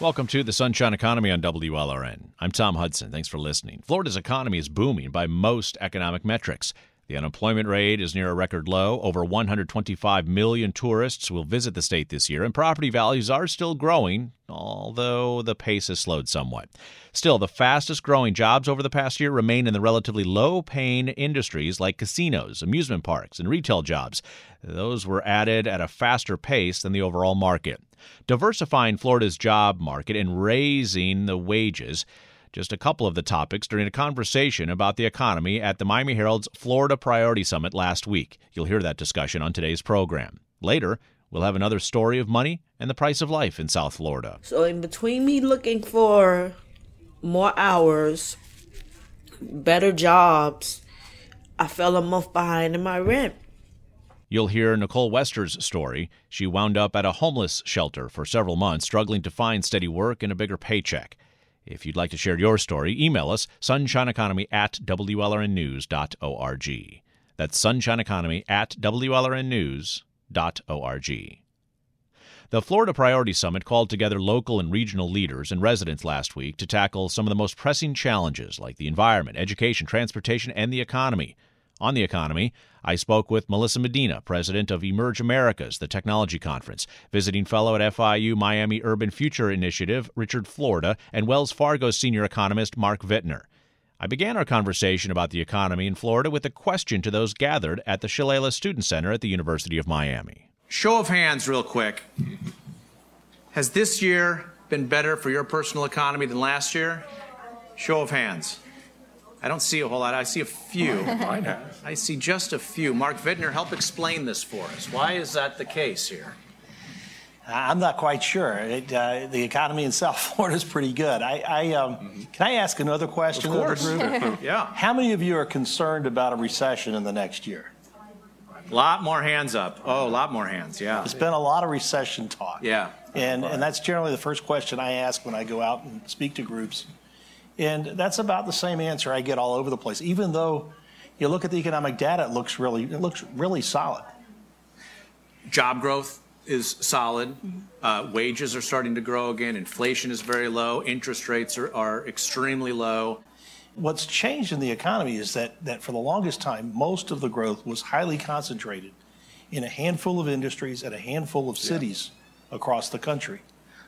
Welcome to the Sunshine Economy on WLRN. I'm Tom Hudson. Thanks for listening. Florida's economy is booming by most economic metrics. The unemployment rate is near a record low. Over 125 million tourists will visit the state this year, and property values are still growing, although the pace has slowed somewhat. Still, the fastest-growing jobs over the past year remain in the relatively low-paying industries like casinos, amusement parks, and retail jobs. Those were added at a faster pace than the overall market. Diversifying Florida's job market and raising the wages, just a couple of the topics during a conversation about the economy at the Miami Herald's Florida Priority Summit last week. You'll hear that discussion on today's program. Later, we'll have another story of money and the price of life in South Florida. So in between me looking for more hours, better jobs, I fell a month behind in my rent. You'll hear Nicole Wester's story. She wound up at a homeless shelter for several months, struggling to find steady work and a bigger paycheck. If you'd like to share your story, email us, sunshineeconomy@wlrnnews.org. That's sunshineeconomy@wlrnnews.org. The Florida Priority Summit called together local and regional leaders and residents last week to tackle some of the most pressing challenges like the environment, education, transportation, and the economy. On the economy, I spoke with Melissa Medina, president of Emerge Americas, the technology conference, visiting fellow at FIU Miami Urban Future Initiative, Richard Florida, and Wells Fargo senior economist Mark Vitner. I began our conversation about the economy in Florida with a question to those gathered at the Shalala Student Center at the University of Miami. Show of hands real quick. Has this year been better for your personal economy than last year? Show of hands. I don't see a whole lot. I see a few. I see just a few. Mark Vitner, help explain this for us. Why is that the case here? I'm not quite sure. The economy in South Florida is pretty good. Can I ask another question? Of course. Yeah. How many of you are concerned about a recession in the next year? A lot more hands up. Oh, a lot more hands, yeah. There's been a lot of recession talk. Yeah. And that's generally the first question I ask when I go out and speak to groups. And that's about the same answer I get all over the place. Even though you look at the economic data, it looks really solid. Job growth is solid. Wages are starting to grow again. Inflation is very low. Interest rates are extremely low. What's changed in the economy is that for the longest time, most of the growth was highly concentrated in a handful of industries and a handful of cities across the country.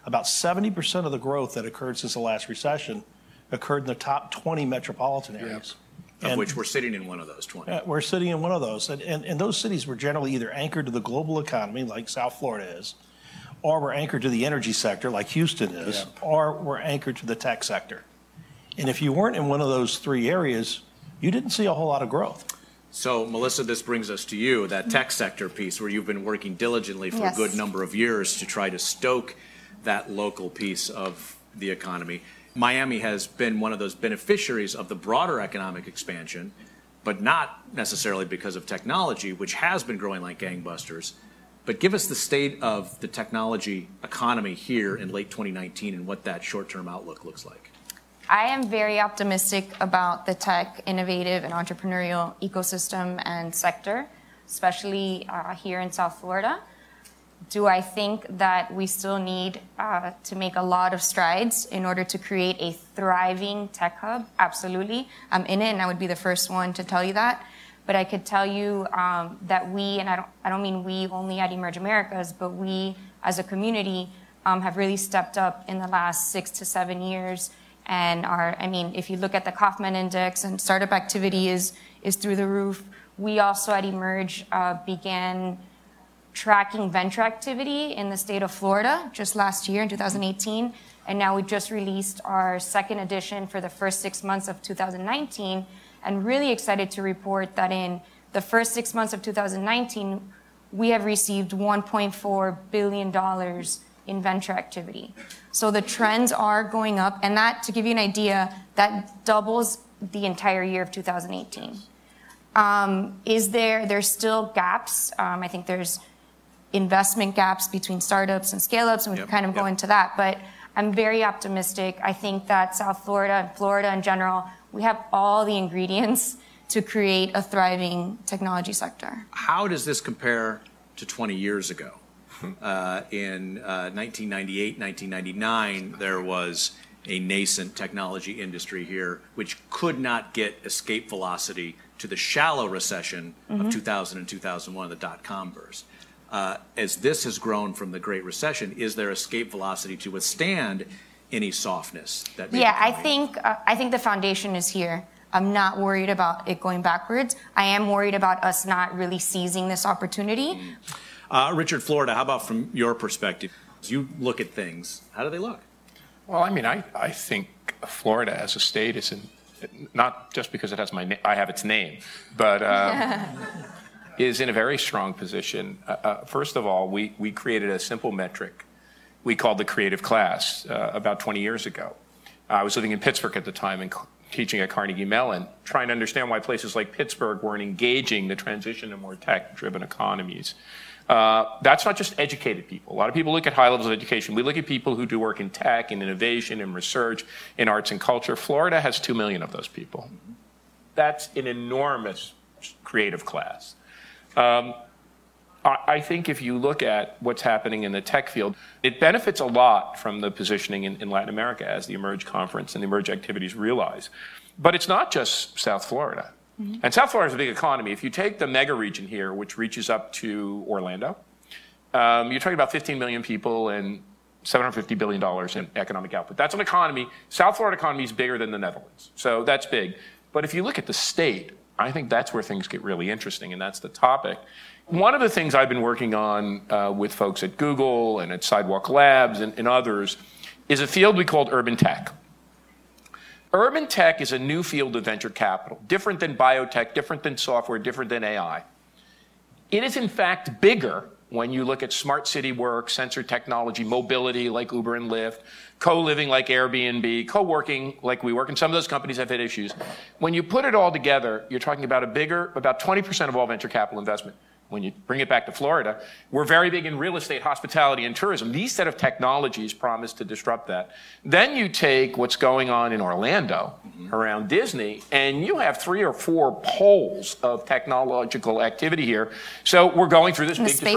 About 70% of the growth that occurred since the last recession occurred in the top 20 metropolitan areas. Yep. Of which we're sitting in one of those 20. We're sitting in one of those. And those cities were generally either anchored to the global economy, like South Florida is, or were anchored to the energy sector, like Houston is, or were anchored to the tech sector. And if you weren't in one of those three areas, you didn't see a whole lot of growth. So, Melissa, this brings us to you, that tech sector piece where you've been working diligently for a good number of years to try to stoke that local piece of the economy. Miami has been one of those beneficiaries of the broader economic expansion, but not necessarily because of technology, which has been growing like gangbusters. But give us the state of the technology economy here in late 2019 and what that short-term outlook looks like. I am very optimistic about the tech, innovative, and entrepreneurial ecosystem and sector, especially here in South Florida. Do I think that we still need to make a lot of strides in order to create a thriving tech hub? Absolutely. I'm in it, and I would be the first one to tell you that. But I could tell you that we, and I don't mean we only at Emerge Americas, but we as a community have really stepped up in the last 6 to 7 years. And if you look at the Kauffman Index and startup activity is through the roof. We also at Emerge began tracking venture activity in the state of Florida just last year in 2018. And now we just released our second edition for the first 6 months of 2019. And really excited to report that in the first 6 months of 2019, we have received $1.4 billion in venture activity. So the trends are going up. And that, to give you an idea, that doubles the entire year of 2018. There's still gaps. I think there's investment gaps between startups and scale-ups, and we can kind of go into that. But I'm very optimistic. I think that South Florida and Florida in general, we have all the ingredients to create a thriving technology sector. How does this compare to 20 years ago? In 1998, 1999, there was a nascent technology industry here, which could not get escape velocity to the shallow recession of 2000 and 2001, the dot-com burst. As this has grown from the Great Recession, is there escape velocity to withstand any softness? That may I think the foundation is here. I'm not worried about it going backwards. I am worried about us not really seizing this opportunity. Richard Florida, how about from your perspective? As you look at things, how do they look? Well, I mean, I think Florida as a state is in, not just because it has my I have its name, but is in a very strong position. First of all, we created a simple metric we called the creative class about 20 years ago. I was living in Pittsburgh at the time and teaching at Carnegie Mellon, trying to understand why places like Pittsburgh weren't engaging the transition to more tech-driven economies. That's not just educated people. A lot of people look at high levels of education. We look at people who do work in tech, in innovation, in research, in arts and culture. Florida has 2 million of those people. That's an enormous creative class. I think if you look at what's happening in the tech field, it benefits a lot from the positioning in Latin America as the Emerge Conference and the Emerge activities realize. But it's not just South Florida. And South Florida is a big economy. If you take the mega region here, which reaches up to Orlando, you're talking about 15 million people and $750 billion in economic output. That's an economy. South Florida economy is bigger than the Netherlands. So that's big. But if you look at the state, I think that's where things get really interesting, and that's the topic. One of the things I've been working on with folks at Google and at Sidewalk Labs and others is a field we called urban tech. Urban tech is a new field of venture capital, different than biotech, different than software, different than AI. It is, in fact, bigger when you look at smart city work, sensor technology, mobility like Uber and Lyft, co-living like Airbnb, co-working like WeWork, and some of those companies have had issues. When you put it all together, you're talking about a bigger, about 20% of all venture capital investment. When you bring it back to Florida, we're very big in real estate, hospitality, and tourism. These set of technologies promise to disrupt that. Then you take what's going on in Orlando around Disney, and you have 3 or 4 poles of technological activity here. So we're going through this big disruption.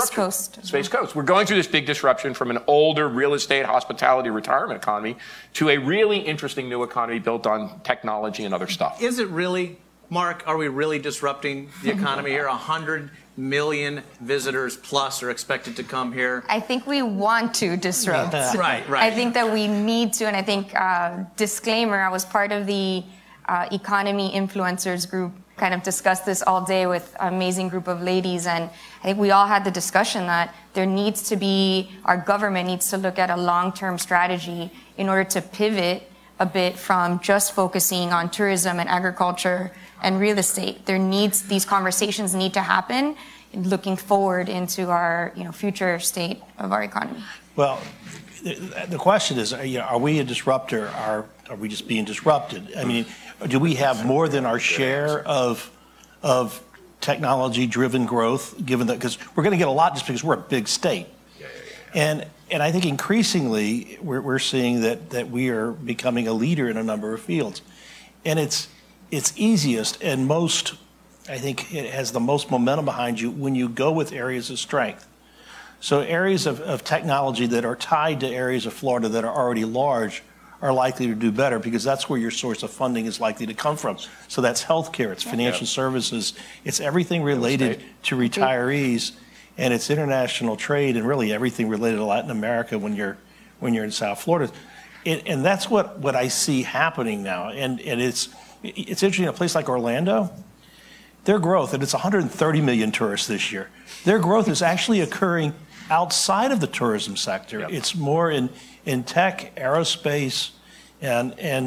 Space Coast. We're going through this big disruption from an older real estate, hospitality, retirement economy to a really interesting new economy built on technology and other stuff. Is it really, Mark, are we really disrupting the economy here? 100 million visitors plus are expected to come here. I think we want to disrupt. Right. I think that we need to, and I think, disclaimer, I was part of the economy influencers group, kind of discussed this all day with an amazing group of ladies, and I think we all had the discussion that there needs to be, our government needs to look at a long-term strategy in order to pivot a bit from just focusing on tourism and agriculture and real estate. These conversations need to happen looking forward into our future state of our economy. Well, the question is, are we a disruptor? Are we just being disrupted? I mean, do we have more than our share of technology-driven growth, given that, because we're going to get a lot just because we're a big state. And I think increasingly we're seeing that we are becoming a leader in a number of fields. And it's easiest and most, I think it has the most momentum behind you when you go with areas of strength. So areas of technology that are tied to areas of Florida that are already large are likely to do better because that's where your source of funding is likely to come from. So that's healthcare, it's financial services, it's everything related to retirees. And it's international trade and really everything related to Latin America when you're in South Florida. And that's what I see happening now. And it's interesting, in a place like Orlando, their growth, and it's 130 million tourists this year, their growth is actually occurring outside of the tourism sector. Yep. It's more in tech, aerospace, and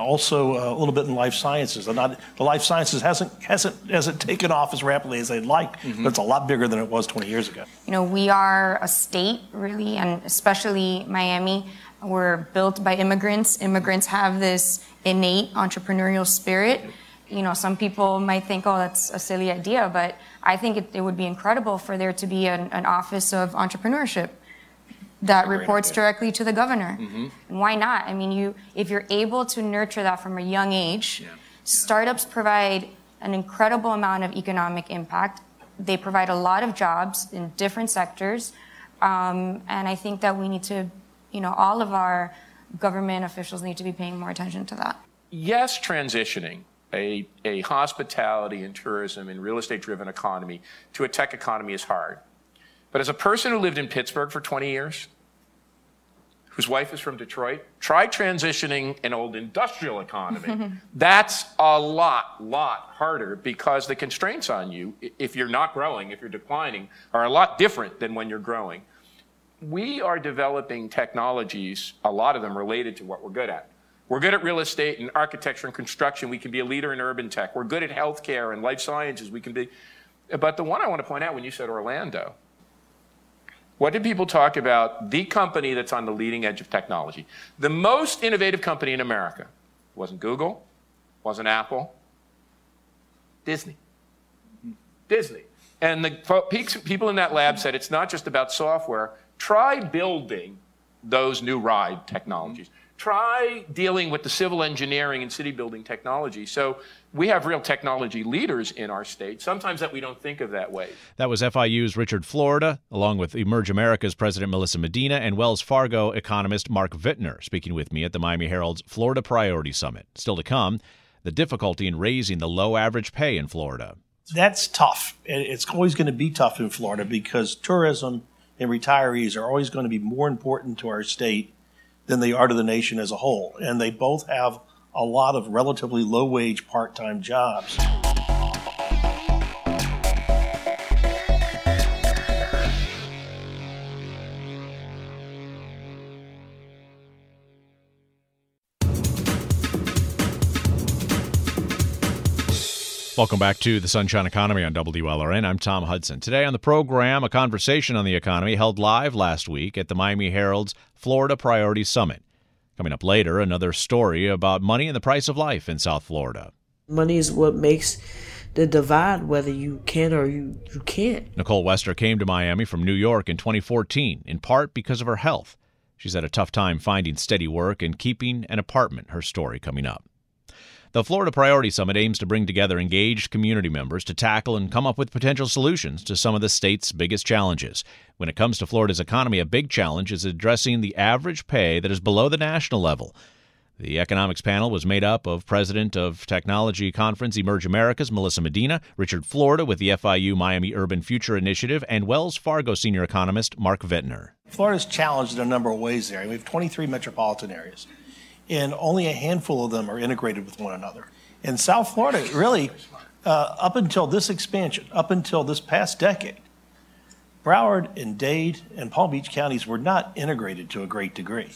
also a little bit in life sciences. The life sciences hasn't taken off as rapidly as they'd like, but it's a lot bigger than it was 20 years ago. We are a state, really, and especially Miami. We're built by immigrants. Immigrants have this innate entrepreneurial spirit. Some people might think, oh, that's a silly idea, but I think it would be incredible for there to be an office of entrepreneurship that reports directly to the governor. Why not? I mean, if you're able to nurture that from a young age, startups provide an incredible amount of economic impact. They provide a lot of jobs in different sectors. And I think that we need to, all of our government officials need to be paying more attention to that. Yes, transitioning a hospitality and tourism and real estate-driven economy to a tech economy is hard. But as a person who lived in Pittsburgh for 20 years, whose wife is from Detroit, try transitioning an old industrial economy. That's a lot harder because the constraints on you, if you're not growing, if you're declining, are a lot different than when you're growing. We are developing technologies, a lot of them related to what we're good at. We're good at real estate and architecture and construction. We can be a leader in urban tech. We're good at healthcare and life sciences. We can be, but the one I want to point out when you said Orlando, what did people talk about? The company that's on the leading edge of technology. The most innovative company in America. Wasn't Google, wasn't Apple, Disney. Disney. And the people in that lab said it's not just about software. Try building those new ride technologies. Try dealing with the civil engineering and city building technology. So we have real technology leaders in our state, sometimes that we don't think of that way. That was FIU's Richard Florida, along with Emerge Americas President Melissa Medina and Wells Fargo economist Mark Vitner, speaking with me at the Miami Herald's Florida Priority Summit. Still to come, the difficulty in raising the low average pay in Florida. That's tough. It's always going to be tough in Florida because tourism and retirees are always going to be more important to our state than they are to the nation as a whole. And they both have a lot of relatively low-wage part-time jobs. Welcome back to the Sunshine Economy on WLRN. I'm Tom Hudson. Today on the program, a conversation on the economy held live last week at the Miami Herald's Florida Priority Summit. Coming up later, another story about money and the price of life in South Florida. Money is what makes the divide, whether you can or you can't. Nicole Wester came to Miami from New York in 2014, in part because of her health. She's had a tough time finding steady work and keeping an apartment. Her story coming up. The Florida Priority Summit aims to bring together engaged community members to tackle and come up with potential solutions to some of the state's biggest challenges. When it comes to Florida's economy, a big challenge is addressing the average pay that is below the national level. The economics panel was made up of President of Technology Conference Emerge Americas, Melissa Medina, Richard Florida with the FIU Miami Urban Future Initiative, and Wells Fargo senior economist Mark Vitner. Florida's challenged in a number of ways there. We have 23 metropolitan areas, and only a handful of them are integrated with one another. And South Florida, really, up until this expansion, up until this past decade, Broward and Dade and Palm Beach counties were not integrated to a great degree.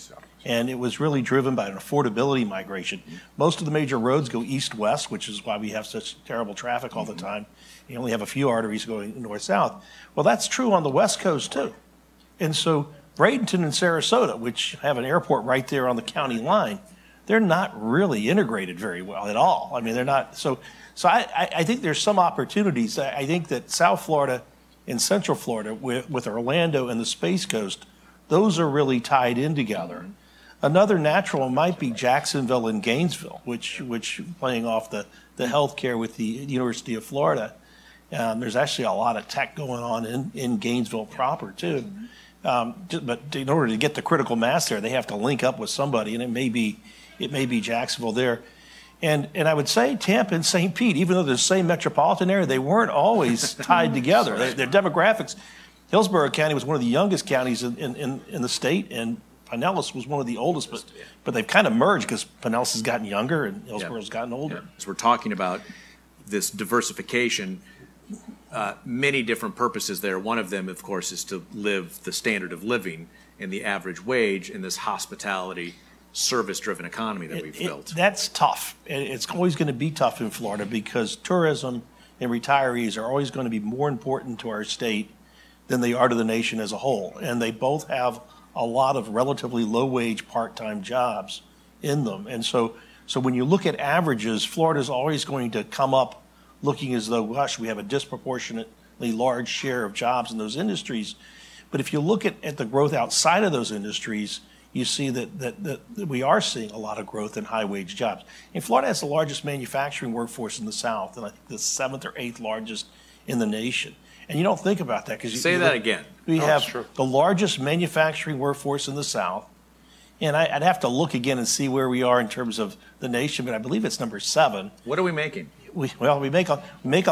And it was really driven by an affordability migration. Most of the major roads go east-west, which is why we have such terrible traffic all the time. You only have a few arteries going north-south. Well, that's true on the West Coast, too. And so Bradenton and Sarasota, which have an airport right there on the county line, they're not really integrated very well at all. I mean, they're not. So I think there's some opportunities. I think that South Florida and Central Florida with Orlando and the Space Coast, those are really tied in together. Another natural might be Jacksonville and Gainesville, which playing off the healthcare with the University of Florida. There's actually a lot of tech going on in Gainesville proper, too. But in order to get the critical mass there, they have to link up with somebody, and it may be Jacksonville there, and I would say Tampa and St. Pete, even though they're the same metropolitan area, they weren't always tied together. Their demographics. Hillsborough County was one of the youngest counties in the state, and Pinellas was one of the oldest, but they've kind of merged because Pinellas has gotten younger and Hillsborough's gotten older. Yeah. So we're talking about this diversification. Many different purposes there. One of them, of course, is to live the standard of living and the average wage in this hospitality, service-driven economy that we've built. That's tough. It's always going to be tough in Florida because tourism and retirees are always going to be more important to our state than they are to the nation as a whole. And they both have a lot of relatively low-wage part-time jobs in them. And so when you look at averages, Florida's always going to come up looking as though, gosh, we have a disproportionately large share of jobs in those industries. But if you look at the growth outside of those industries, you see that we are seeing a lot of growth in high-wage jobs. And Florida has the largest manufacturing workforce in the South, and I think the 7th or 8th largest in the nation. And you don't think about that because you say that again. We have the largest manufacturing workforce in the South. And I'd have to look again and see where we are in terms of the nation, but I believe it's #7. What are we making? We make a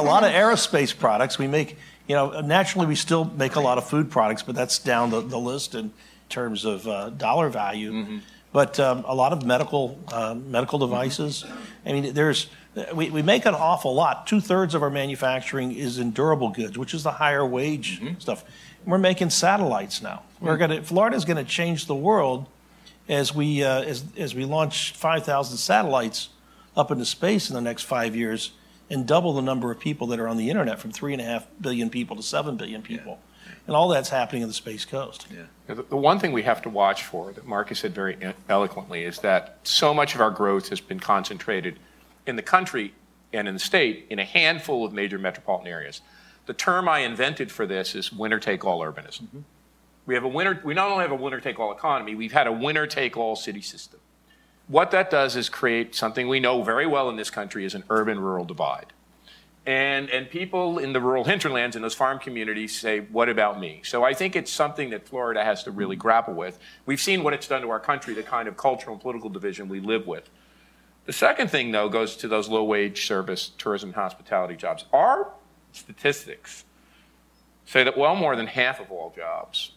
lot of aerospace products. We make, naturally we still make a lot of food products, but that's down the list in terms of dollar value. Mm-hmm. But a lot of medical devices. Mm-hmm. I mean, we make an awful lot. 2/3 of our manufacturing is in durable goods, which is the higher wage mm-hmm. stuff. We're making satellites now. Mm-hmm. Florida's going to change the world. As we launch 5,000 satellites up into space in the next 5 years and double the number of people that are on the internet from 3.5 billion people to 7 billion people. Yeah. And all that's happening in the Space Coast. Yeah. The one thing we have to watch for that Marcus said very eloquently is that so much of our growth has been concentrated in the country and in the state in a handful of major metropolitan areas. The term I invented for this is winner-take-all urbanism. Mm-hmm. We not only have a winner-take-all economy, we've had a winner-take-all city system. What that does is create something we know very well in this country is an urban-rural divide. And people in the rural hinterlands in those farm communities say, what about me? So I think it's something that Florida has to really grapple with. We've seen what it's done to our country, the kind of cultural and political division we live with. The second thing, though, goes to those low-wage service, tourism, hospitality jobs. Our statistics say that well more than half of all jobs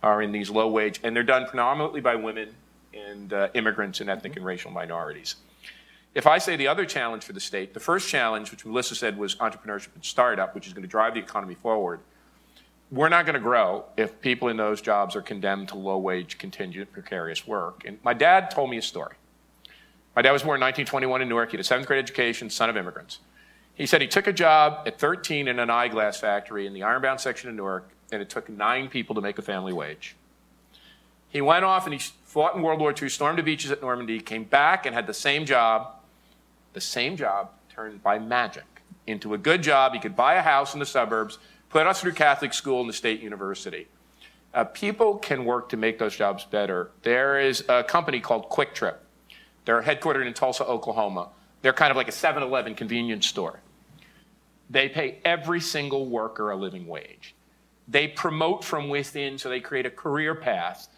are in these low wage, and they're done predominantly by women and immigrants and ethnic and racial minorities. If I say the other challenge for the state, the first challenge, which Melissa said was entrepreneurship and startup, which is going to drive the economy forward, we're not going to grow if people in those jobs are condemned to low wage, contingent, precarious work. And my dad told me a story. My dad was born in 1921 in Newark. He had a 7th grade education, son of immigrants. He said he took a job at 13 in an eyeglass factory in the Ironbound section of Newark, and it took 9 people to make a family wage. He went off and he fought in World War II, stormed the beaches at Normandy, came back and had the same job turned by magic into a good job. He could buy a house in the suburbs, put us through Catholic school and the state university. People can work to make those jobs better. There is a company called Quick Trip. They're headquartered in Tulsa, Oklahoma. They're kind of like a 7-Eleven convenience store. They pay every single worker a living wage. They promote from within, so they create a career path.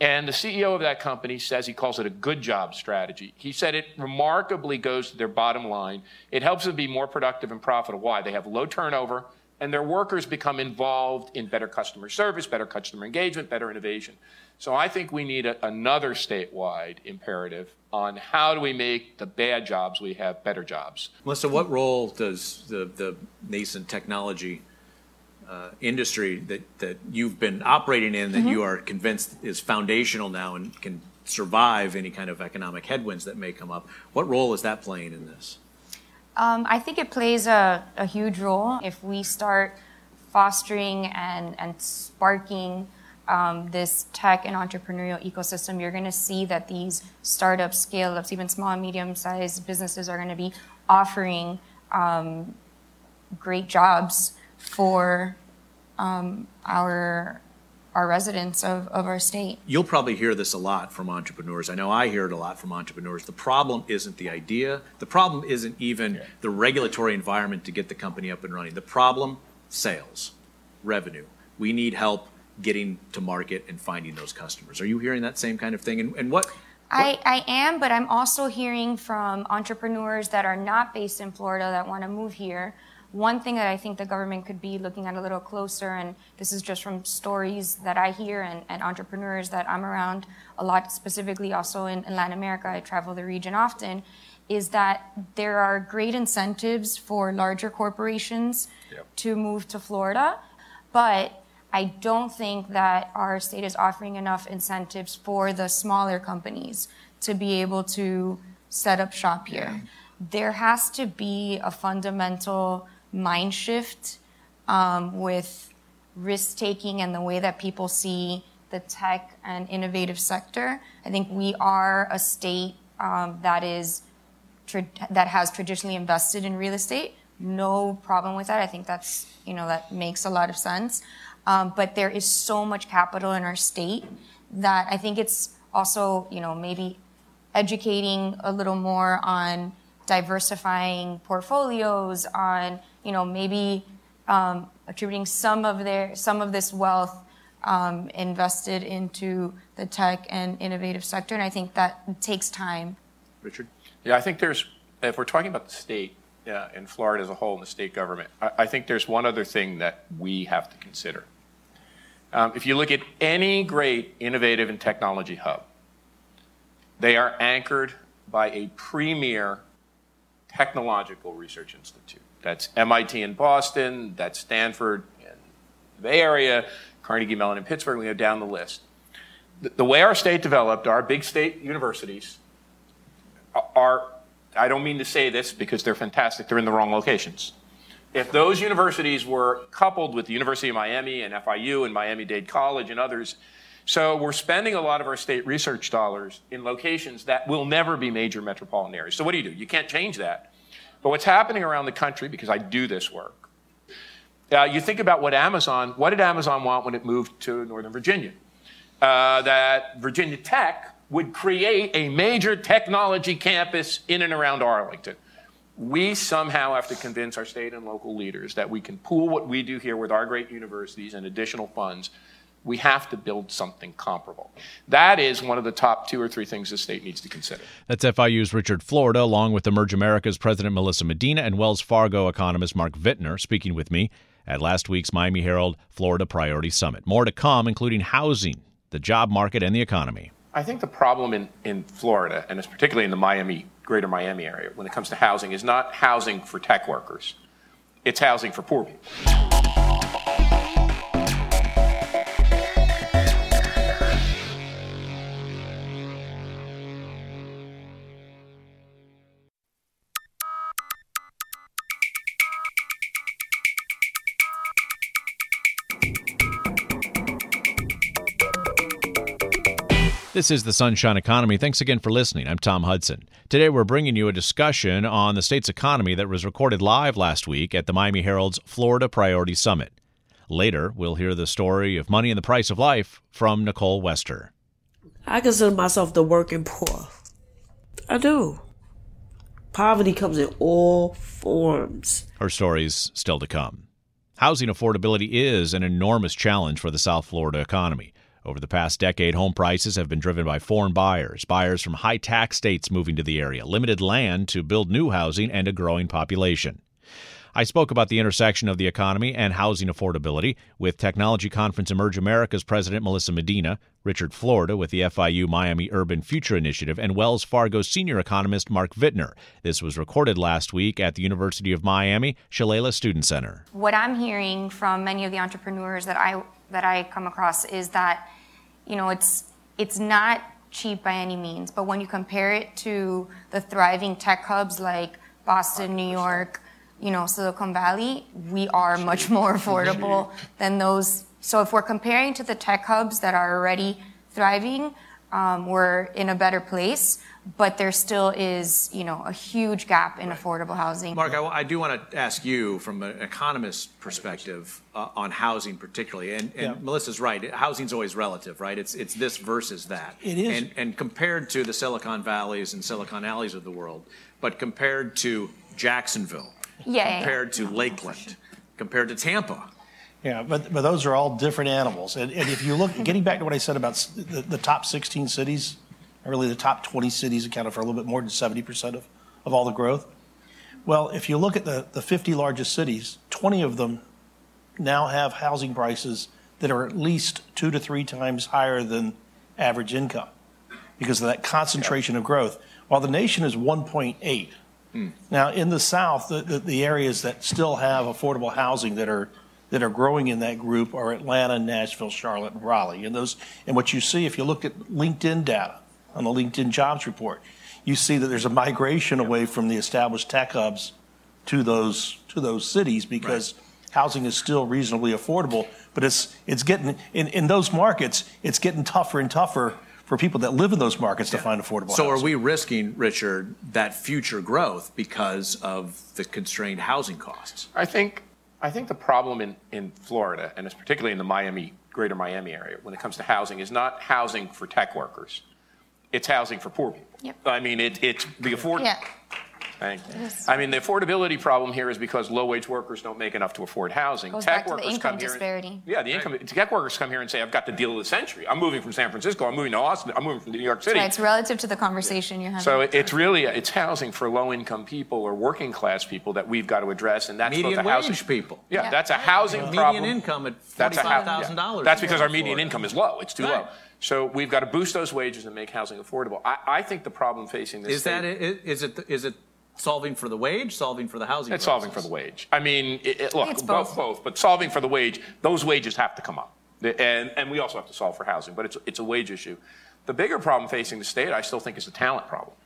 And the CEO of that company says, he calls it a good job strategy. He said it remarkably goes to their bottom line. It helps them be more productive and profitable. Why? They have low turnover, and their workers become involved in better customer service, better customer engagement, better innovation. So I think we need another statewide imperative on how do we make the bad jobs we have better jobs. Melissa, what role does the nascent technology industry that you've been operating in that mm-hmm. you are convinced is foundational now and can survive any kind of economic headwinds that may come up? What role is that playing in this? I think it plays a huge role. If we start fostering and sparking this tech and entrepreneurial ecosystem, you're going to see that these startup scale-ups, even small and medium-sized businesses, are going to be offering great jobs for our residents of our state. You'll probably hear this a lot from entrepreneurs. I know I hear it a lot from entrepreneurs. The problem isn't the idea. The problem isn't even the regulatory environment to get the company up and running. The problem, sales, revenue. We need help getting to market and finding those customers. Are you hearing that same kind of thing? And what? I am, but I'm also hearing from entrepreneurs that are not based in Florida that want to move here. One thing that I think the government could be looking at a little closer, and this is just from stories that I hear and entrepreneurs that I'm around a lot, specifically also in Latin America, I travel the region often, is that there are great incentives for larger corporations Yep. to move to Florida, but I don't think that our state is offering enough incentives for the smaller companies to be able to set up shop here. Yeah. There has to be a fundamental mind shift with risk-taking and the way that people see the tech and innovative sector. I think we are a state that has traditionally invested in real estate. No problem with that. I think that's, that makes a lot of sense. But there is so much capital in our state that I think it's also, maybe educating a little more on diversifying portfolios, on maybe attributing some of this wealth invested into the tech and innovative sector, and I think that takes time. Richard? Yeah, I think there's, if we're talking about the state and Florida as a whole and the state government, I think there's one other thing that we have to consider. If you look at any great innovative and technology hub, they are anchored by a premier technological research institute. That's MIT in Boston, that's Stanford in the Bay Area, Carnegie Mellon in Pittsburgh, we go down the list. The way our state developed, our big state universities are, I don't mean to say this because they're fantastic, they're in the wrong locations. If those universities were coupled with the University of Miami and FIU and Miami-Dade College and others, so we're spending a lot of our state research dollars in locations that will never be major metropolitan areas. So what do? You can't change that. But what's happening around the country, because I do this work, you think about what did Amazon want when it moved to Northern Virginia? That Virginia Tech would create a major technology campus in and around Arlington. We somehow have to convince our state and local leaders that we can pool what we do here with our great universities and additional funds. We have to build something comparable. That is one of the top 2 or 3 things the state needs to consider. That's FIU's Richard Florida, along with Emerge Americas President Melissa Medina and Wells Fargo economist Mark Vitner, speaking with me at last week's Miami Herald Florida Priority Summit. More to come, including housing, the job market, and the economy. I think the problem in Florida, and it's particularly in the greater Miami area, when it comes to housing, is not housing for tech workers. It's housing for poor people. This is the Sunshine Economy. Thanks again for listening. I'm Tom Hudson. Today we're bringing you a discussion on the state's economy that was recorded live last week at the Miami Herald's Florida Priority Summit. Later, we'll hear the story of money and the price of life from Nicole Wester. I consider myself the working poor. I do. Poverty comes in all forms. Her story's still to come. Housing affordability is an enormous challenge for the South Florida economy. Over the past decade, home prices have been driven by foreign buyers, buyers from high-tax states moving to the area, limited land to build new housing, and a growing population. I spoke about the intersection of the economy and housing affordability with Technology Conference Emerge Americas President Melissa Medina, Richard Florida with the FIU Miami Urban Future Initiative, and Wells Fargo senior economist Mark Vitner. This was recorded last week at the University of Miami Shalala Student Center. What I'm hearing from many of the entrepreneurs that I come across is that, you know, it's not cheap by any means, but when you compare it to the thriving tech hubs like Boston, New York, you know, Silicon Valley, we are much more affordable than those. So if we're comparing to the tech hubs that are already thriving, we're in a better place, but there still is, you know, a huge gap in affordable housing. Mark, I do want to ask you from an economist perspective on housing particularly, and Melissa's right, housing's always relative, right? It's this versus that. It is. And compared to the Silicon Valleys and Silicon Alleys of the world, but compared to Jacksonville, compared to Lakeland, compared to Tampa. Yeah, but those are all different animals. And if you look, getting back to what I said about the top 16 cities, and really the top 20 cities accounted for a little bit more than 70% of all the growth. Well, if you look at the 50 largest cities, 20 of them now have housing prices that are at least 2 to 3 times higher than average income because of that concentration of growth, while the nation is 1.8. Mm. Now, in the South, the areas that still have affordable housing that are growing in that group are Atlanta, Nashville, Charlotte, and Raleigh. And what you see, if you look at LinkedIn data on the LinkedIn jobs report, you see that there's a migration away from the established tech hubs to those cities because housing is still reasonably affordable. But it's getting in those markets, it's getting tougher and tougher for people that live in those markets to find affordable housing. So are we risking, Richard, that future growth because of the constrained housing costs? I think the problem in Florida, and it's particularly in the greater Miami area, when it comes to housing, is not housing for tech workers. It's housing for poor people. Yep. I mean, it's the affordable. Yeah. Thank you. Yes. I mean, the affordability problem here is because low-wage workers don't make enough to afford housing. Goes tech back workers to the income come disparity. Here. And, yeah, the income. Right. Tech workers come here and say, "I've got the deal of the century. I'm moving from San Francisco. I'm moving to Austin. I'm moving from New York City." Right. It's relative to the conversation you're having. So it's really it's housing for low-income people or working-class people that we've got to address, and that's median both a housing wage people. Yeah, yeah, that's a housing problem. Median income at $45,000. Yeah. That's because our median income is low. It's too low. So we've got to boost those wages and make housing affordable. I think the problem facing this is it solving for the wage, solving for the housing? It's solving for the wage. I mean, look, it's both, but solving for the wage. Those wages have to come up, and we also have to solve for housing. But it's a wage issue. The bigger problem facing the state, I still think, is the talent problem.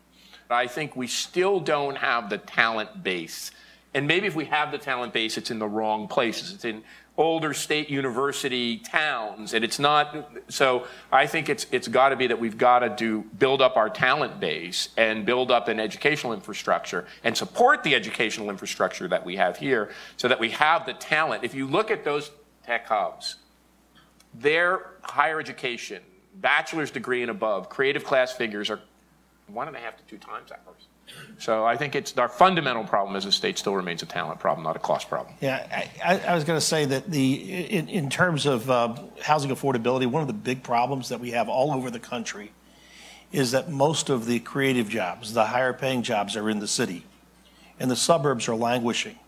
I think we still don't have the talent base, and maybe if we have the talent base, it's in the wrong places. It's in older state university towns, and it's not. So I think it's got to be that we've got to build up our talent base and build up an educational infrastructure and support the educational infrastructure that we have here, so that we have the talent. If you look at those tech hubs, their higher education, bachelor's degree and above, creative class figures are 1.5 to 2 times that person. So I think it's our fundamental problem as a state still remains a talent problem, not a cost problem. Yeah, I was going to say that in terms of housing affordability, one of the big problems that we have all over the country is that most of the creative jobs, the higher paying jobs, are in the city, and the suburbs are languishing.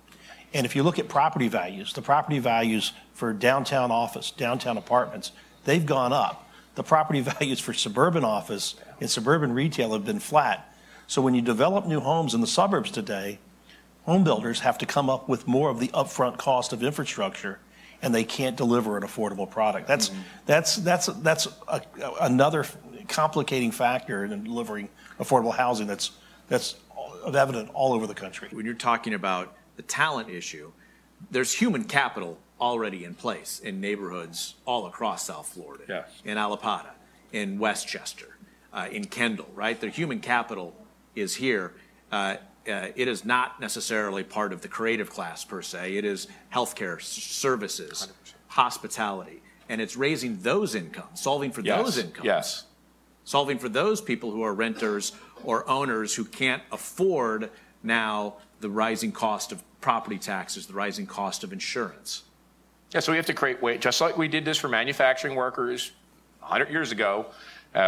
And if you look at property values, the property values for downtown office, downtown apartments, they've gone up. The property values for suburban office and suburban retail have been flat. So when you develop new homes in the suburbs today, home builders have to come up with more of the upfront cost of infrastructure, and they can't deliver an affordable product. That's that's another complicating factor in delivering affordable housing. That's evident all over the country. When you're talking about the talent issue, there's human capital already in place in neighborhoods all across South Florida, in Alapata, in Westchester, in Kendall. Right, the human capital is here. It is not necessarily part of the creative class per se. It is healthcare services, 100%. Hospitality, and it's raising those incomes, solving for those incomes, solving for those people who are renters or owners who can't afford now the rising cost of property taxes, the rising cost of insurance. Yeah, so we have to create wage, just like we did this for manufacturing workers 100 years ago.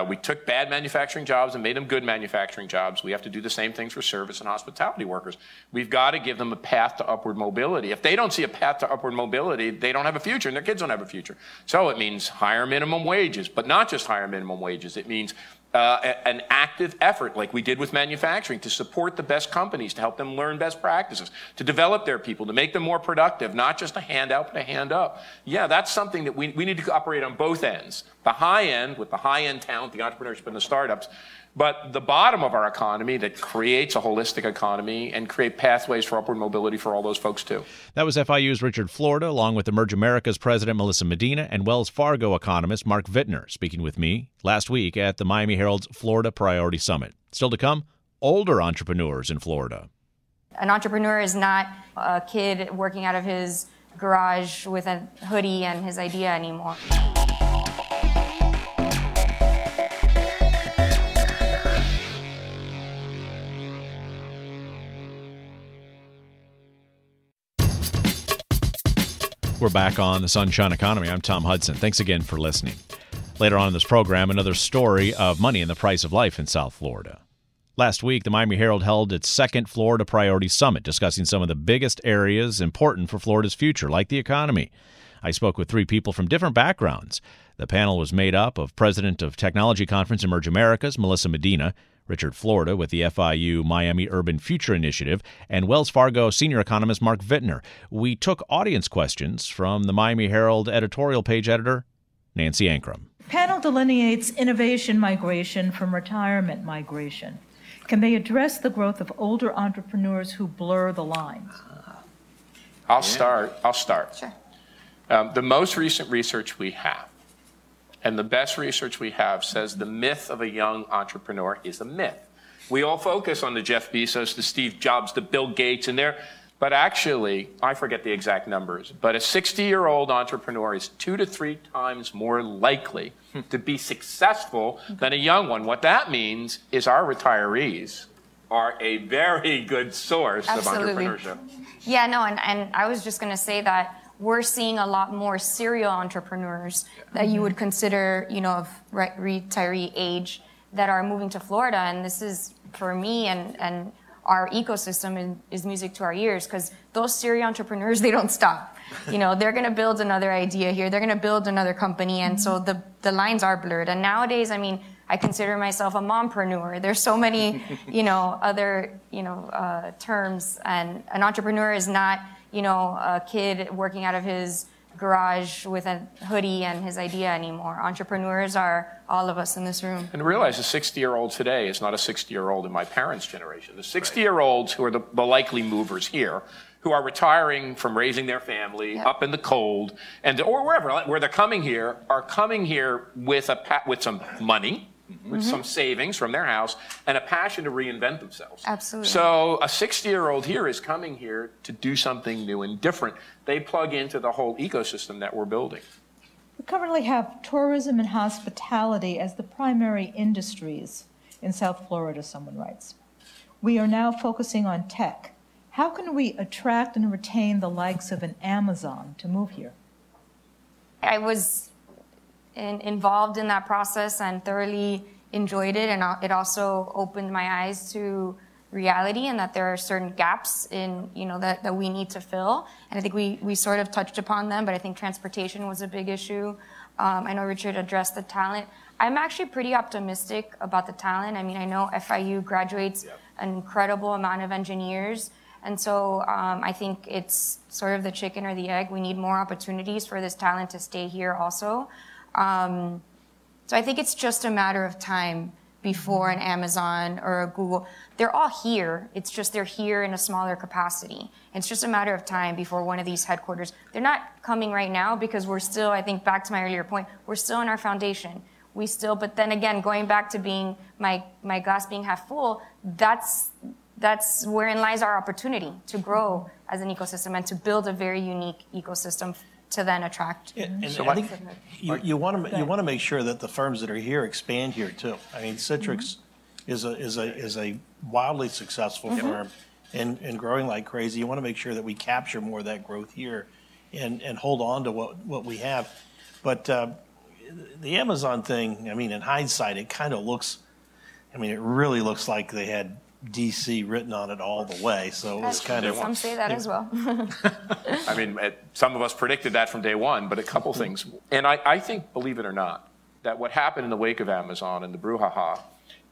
We took bad manufacturing jobs and made them good manufacturing jobs. We have to do the same things for service and hospitality workers. We've got to give them a path to upward mobility. If they don't see a path to upward mobility, they don't have a future, and their kids don't have a future. So it means higher minimum wages, but not just higher minimum wages. It means an active effort like we did with manufacturing to support the best companies, to help them learn best practices, to develop their people, to make them more productive, not just a handout, but a hand up. Yeah, that's something that we need to operate on both ends, the high end with the high-end talent, the entrepreneurship and the startups, but the bottom of our economy that creates a holistic economy and create pathways for upward mobility for all those folks too. That was FIU's Richard Florida, along with Emerge Americas President Melissa Medina and Wells Fargo economist Mark Vitner, speaking with me last week at the Miami Herald's Florida Priority Summit. Still to come, older entrepreneurs in Florida. An entrepreneur is not a kid working out of his garage with a hoodie and his idea anymore. We're back on the Sunshine Economy. I'm Tom Hudson. Thanks again for listening. Later on in this program, another story of money and the price of life in South Florida. Last week, the Miami Herald held its second Florida Priority Summit, discussing some of the biggest areas important for Florida's future, like the economy. I spoke with three people from different backgrounds. The panel was made up of President of Technology Conference Emerge Americas, Melissa Medina, Richard Florida with the FIU Miami Urban Future Initiative, and Wells Fargo senior economist Mark Vitner. We took audience questions from the Miami Herald editorial page editor, Nancy Ankrum. Panel delineates innovation migration from retirement migration. Can they address the growth of older entrepreneurs who blur the lines? I'll start. Sure. The most recent research we have, and the best research we have, says the myth of a young entrepreneur is a myth. We all focus on the Jeff Bezos, the Steve Jobs, the Bill Gates, and but actually, I forget the exact numbers, but a 60-year-old entrepreneur is 2 to 3 times more likely to be successful than a young one. What that means is our retirees are a very good source Absolutely. Of entrepreneurship. Yeah, no, and I was just going to say that we're seeing a lot more serial entrepreneurs yeah. that you would consider, you know, of retiree age that are moving to Florida. And this is, for me and our ecosystem is music to our ears, because those serial entrepreneurs, they don't stop. You know, they're going to build another idea here. They're going to build another company. And so the lines are blurred. And nowadays, I mean, I consider myself a mompreneur. There's so many, you know, other, you know, terms. And an entrepreneur is not, you know, a kid working out of his garage with a hoodie and his idea anymore. Entrepreneurs are all of us in this room. And realize a 60-year-old today is not a 60-year-old in my parents' generation. The 60-year-olds who are the likely movers here, who are retiring from raising their family yep. up in the cold, and or wherever, where they're coming here, are coming here with some money, mm-hmm. with some savings from their house, and a passion to reinvent themselves. Absolutely. So a 60-year-old here is coming here to do something new and different. They plug into the whole ecosystem that we're building. We currently have tourism and hospitality as the primary industries in South Florida, someone writes. We are now focusing on tech. How can we attract and retain the likes of an Amazon to move here? I was involved in that process and thoroughly enjoyed it. And it also opened my eyes to reality and that there are certain gaps in, you know, that we need to fill. And I think we sort of touched upon them, but I think transportation was a big issue. I know Richard addressed the talent. I'm actually pretty optimistic about the talent. I mean, I know FIU graduates yep. an incredible amount of engineers. And so I think it's sort of the chicken or the egg. We need more opportunities for this talent to stay here also. So I think it's just a matter of time before an Amazon or a Google. They're all here. It's just they're here in a smaller capacity. It's just a matter of time before one of these headquarters. They're not coming right now because we're still, I think, back to my earlier point, we're still in our foundation. We still, but then again, going back to being my glass being half full, that's wherein lies our opportunity to grow as an ecosystem and to build a very unique ecosystem to then attract. Yeah, and so I think you want to make sure that the firms that are here expand here too. I mean, Citrix mm-hmm. is a wildly successful mm-hmm. firm and growing like crazy. You want to make sure that we capture more of that growth here and hold on to what we have. But the Amazon thing, I mean, in hindsight, it kind of looks, I mean, it really looks like they had DC written on it all the way, so it was kind of... Some say that as well. I mean, some of us predicted that from day one, but a couple things. And I think, believe it or not, that what happened in the wake of Amazon and the brouhaha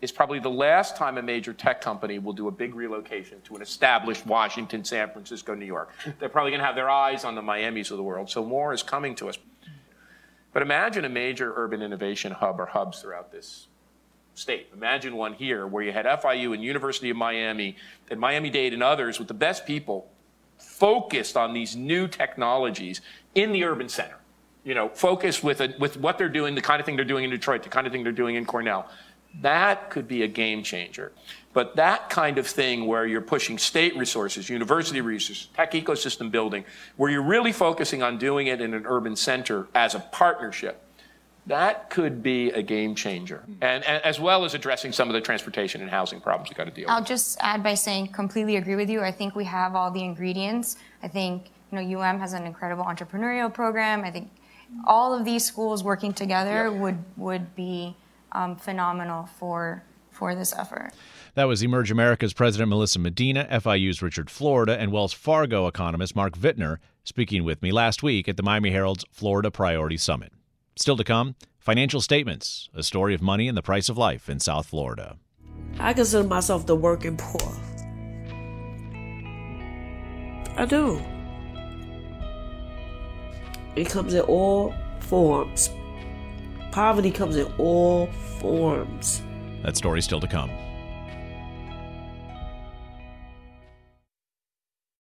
is probably the last time a major tech company will do a big relocation to an established Washington, San Francisco, New York. They're probably going to have their eyes on the Miamis of the world, so more is coming to us. But imagine a major urban innovation hub or hubs throughout this state. Imagine one here where you had FIU and University of Miami and Miami-Dade and others with the best people focused on these new technologies in the urban center. You know, focused with what they're doing, the kind of thing they're doing in Detroit, the kind of thing they're doing in Cornell. That could be a game changer. But that kind of thing where you're pushing state resources, university resources, tech ecosystem building, where you're really focusing on doing it in an urban center as a partnership, that could be a game changer, and as well as addressing some of the transportation and housing problems we've got to deal with. I'll just add by saying completely agree with you. I think we have all the ingredients. I think, you know, UM has an incredible entrepreneurial program. I think all of these schools working together yep. would be phenomenal for this effort. That was Emerge America's President Melissa Medina, FIU's Richard Florida, and Wells Fargo economist Mark Vitner speaking with me last week at the Miami Herald's Florida Priority Summit. Still to come, financial statements, a story of money and the price of life in South Florida. I consider myself the working poor. I do. It comes in all forms. Poverty comes in all forms. That story still to come.